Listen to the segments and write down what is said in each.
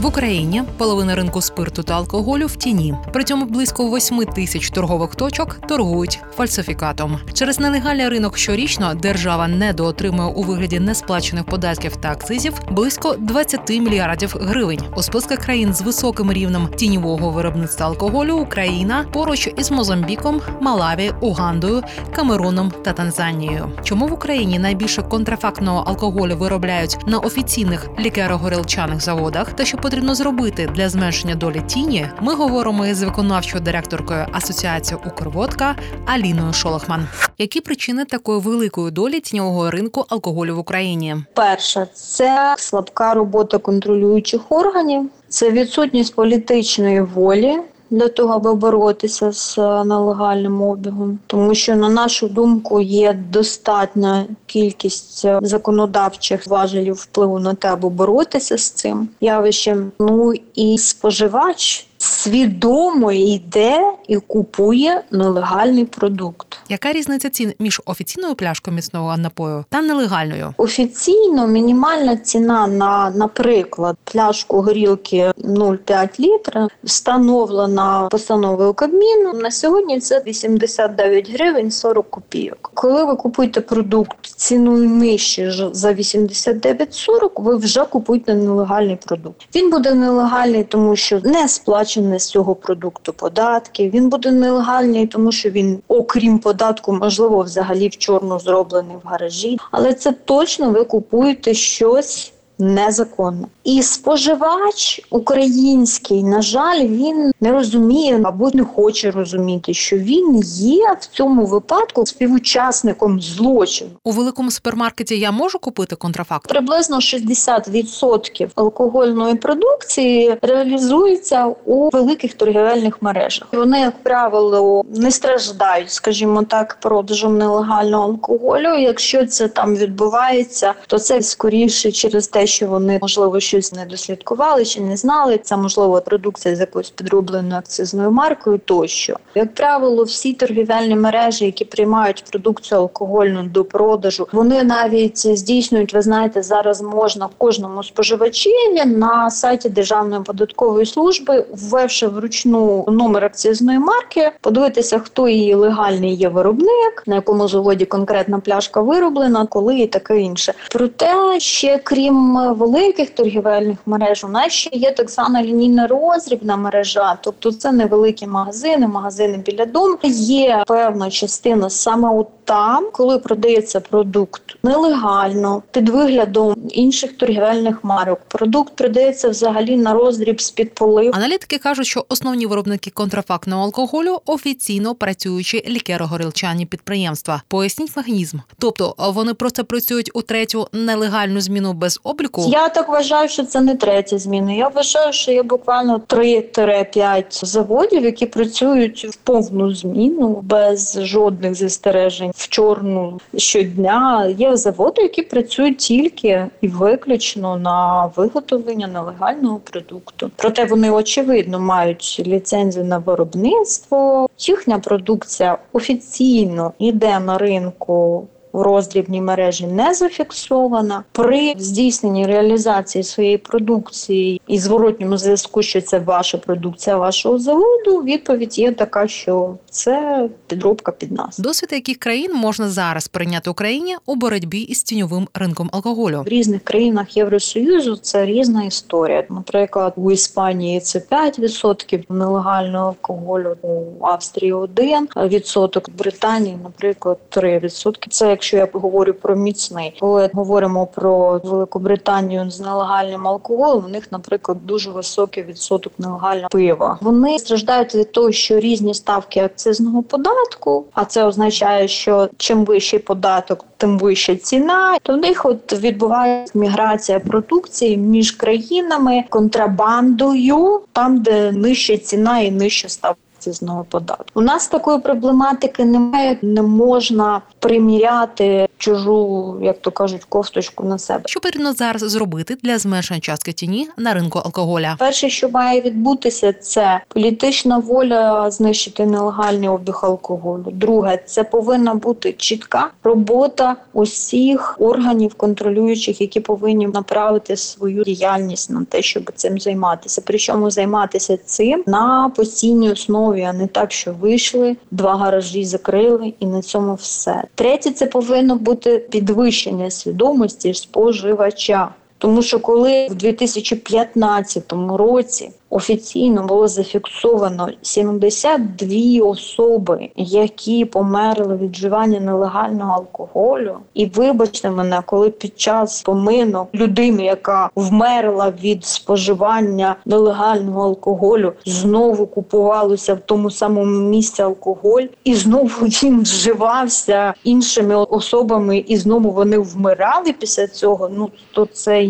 В Україні половина ринку спирту та алкоголю в тіні. При цьому близько 8 тисяч торгових точок торгують фальсифікатом. Через нелегальний ринок щорічно держава недоотримує у вигляді несплачених податків та акцизів близько 20 мільярдів гривень. У списках країн з високим рівнем тіньового виробництва алкоголю Україна поруч із Мозамбіком, Малаві, Угандою, Камеруном та Танзанією. Чому в Україні найбільше контрафактного алкоголю виробляють на офіційних лікеро-горілчаних заводах та що потрібно зробити для зменшення долі тіні, ми говоримо із виконавчою директоркою асоціації «Укрводка» Аліною Шолохман. Які причини такої великої долі тіньового ринку алкоголю в Україні? Перше – це слабка робота контролюючих органів, це відсутність політичної волі для того, аби боротися з нелегальним обігом. Тому що, на нашу думку, є достатня кількість законодавчих важелів впливу на те, аби боротися з цим явищем. Ну і споживач свідомо йде і купує нелегальний продукт. Яка різниця цін між офіційною пляшкою міцного напою та нелегальною? Офіційно мінімальна ціна на, наприклад, пляшку горілки 0,5 літра встановлена постановою Кабміну. На сьогодні це 89 гривень 40 копійок. Коли ви купуєте продукт ціною нижче за 89,40, ви вже купуєте нелегальний продукт. Він буде нелегальний, тому що не сплачує з цього продукту податки. Він буде нелегальний, тому що він, окрім податку, можливо, взагалі в чорну зроблений в гаражі. Але це точно ви купуєте щось незаконно. І споживач український, на жаль, він не розуміє або не хоче розуміти, що він є в цьому випадку співучасником злочину. У великому супермаркеті я можу купити контрафакт? Приблизно 60% алкогольної продукції реалізується у великих торгівельних мережах. Вони, як правило, не страждають, скажімо так, продажем нелегального алкоголю. Якщо це там відбувається, то це скоріше через те, що вони, можливо, щось не дослідкували чи не знали. Це, можливо, продукція з якоюсь підробленою акцизною маркою тощо. Як правило, всі торгівельні мережі, які приймають продукцію алкогольну до продажу, вони навіть здійснюють, ви знаєте, зараз можна кожному споживачеві на сайті Державної податкової служби, ввівши вручну номер акцизної марки, подивитися, хто її легальний є виробник, на якому заводі конкретна пляшка вироблена, коли і таке інше. Проте ще крім великих торгівельних мереж у нас ще є так звана лінійна роздрібна мережа, тобто це невеликі магазини, магазини біля дому. Є певна частина саме от там, коли продається продукт нелегально, під виглядом інших торгівельних марок. Продукт продається взагалі на роздріб з-під полив. Аналітики кажуть, що основні виробники контрафактного алкоголю – офіційно працюючі лікеро-горілчані підприємства. Поясніть механізм. Тобто вони просто працюють у третю нелегальну зміну без обліку? Я так вважаю, що це не третя зміна. Я вважаю, що є буквально 3-5 заводів, які працюють в повну зміну, без жодних застережень. В чорну щодня є заводи, які працюють тільки і виключно на виготовлення нелегального продукту. Проте вони, очевидно, мають ліцензію на виробництво. Їхня продукція офіційно йде на ринку в роздрібній мережі не зафіксована. При здійсненні реалізації своєї продукції і зворотньому зв'язку, що це ваша продукція вашого заводу, відповідь є така, що це підробка під нас. Досвід яких країн можна зараз прийняти Україні у боротьбі із тіньовим ринком алкоголю? В різних країнах Євросоюзу це різна історія. Наприклад, у Іспанії це 5% нелегального алкоголю, у Австрії 1%, в Британії, наприклад, 3%. Це якщо я говорю про міцний. Коли говоримо про Великобританію з нелегальним алкоголем, у них, наприклад, дуже високий відсоток нелегального пива. Вони страждають від того, що різні ставки акцизного податку, а це означає, що чим вищий податок, тим вища ціна. То в них от відбувається міграція продукції між країнами, контрабандою, там, де нижча ціна і нижча ставка. акцизного податку. У нас такої проблематики немає, не можна приміряти чужу, як то кажуть, кофточку на себе. Що потрібно зараз зробити для зменшення частки тіні на ринку алкоголя? Перше, що має відбутися, це політична воля знищити нелегальний обіг алкоголю. Друге, це повинна бути чітка робота усіх органів контролюючих, які повинні направити свою діяльність на те, щоб цим займатися. Причому займатися цим на постійній основі, а не так, що вийшли, два гаражі закрили і на цьому все. Третє, це повинно бути підвищення свідомості споживача. Тому що коли в 2015 році офіційно було зафіксовано 72 особи, які померли від вживання нелегального алкоголю. І вибачте мене, коли під час поминок людини, яка вмерла від споживання нелегального алкоголю, знову купувалося в тому самому місці алкоголь, і знову він вживався іншими особами, і знову вони вмирали після цього, то це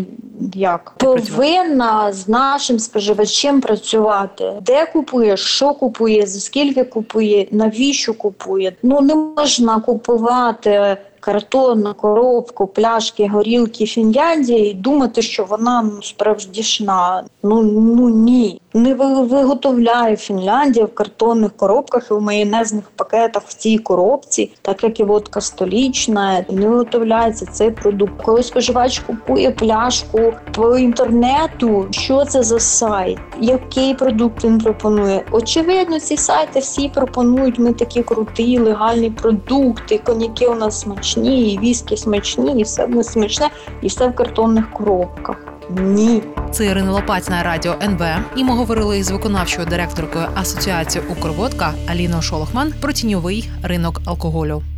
як? Повинна з нашим споживачем працювати. Де купує, що купує, за скільки купує, навіщо купує. Не можна купувати картонну коробку, пляшки, горілки Фінляндії і думати, що вона справжнішна. Ні. Не виготовляє Фінляндія в картонних коробках і в майонезних пакетах в цій коробці, так як і водка столічна, не виготовляється цей продукт. Коли споживач купує пляшку по інтернету, що це за сайт, який продукт він пропонує. Очевидно, ці сайти всі пропонують, ми такі круті, легальні продукти, коньяки у нас смачні, і віскі смачні, і все в нас смачне, і все в картонних коробках. Ні. Це Ірина Лопацька, радіо НВ. І ми говорили із виконавчою директоркою Асоціації «Укрводка» Аліною Шолохман про тіньовий ринок алкоголю.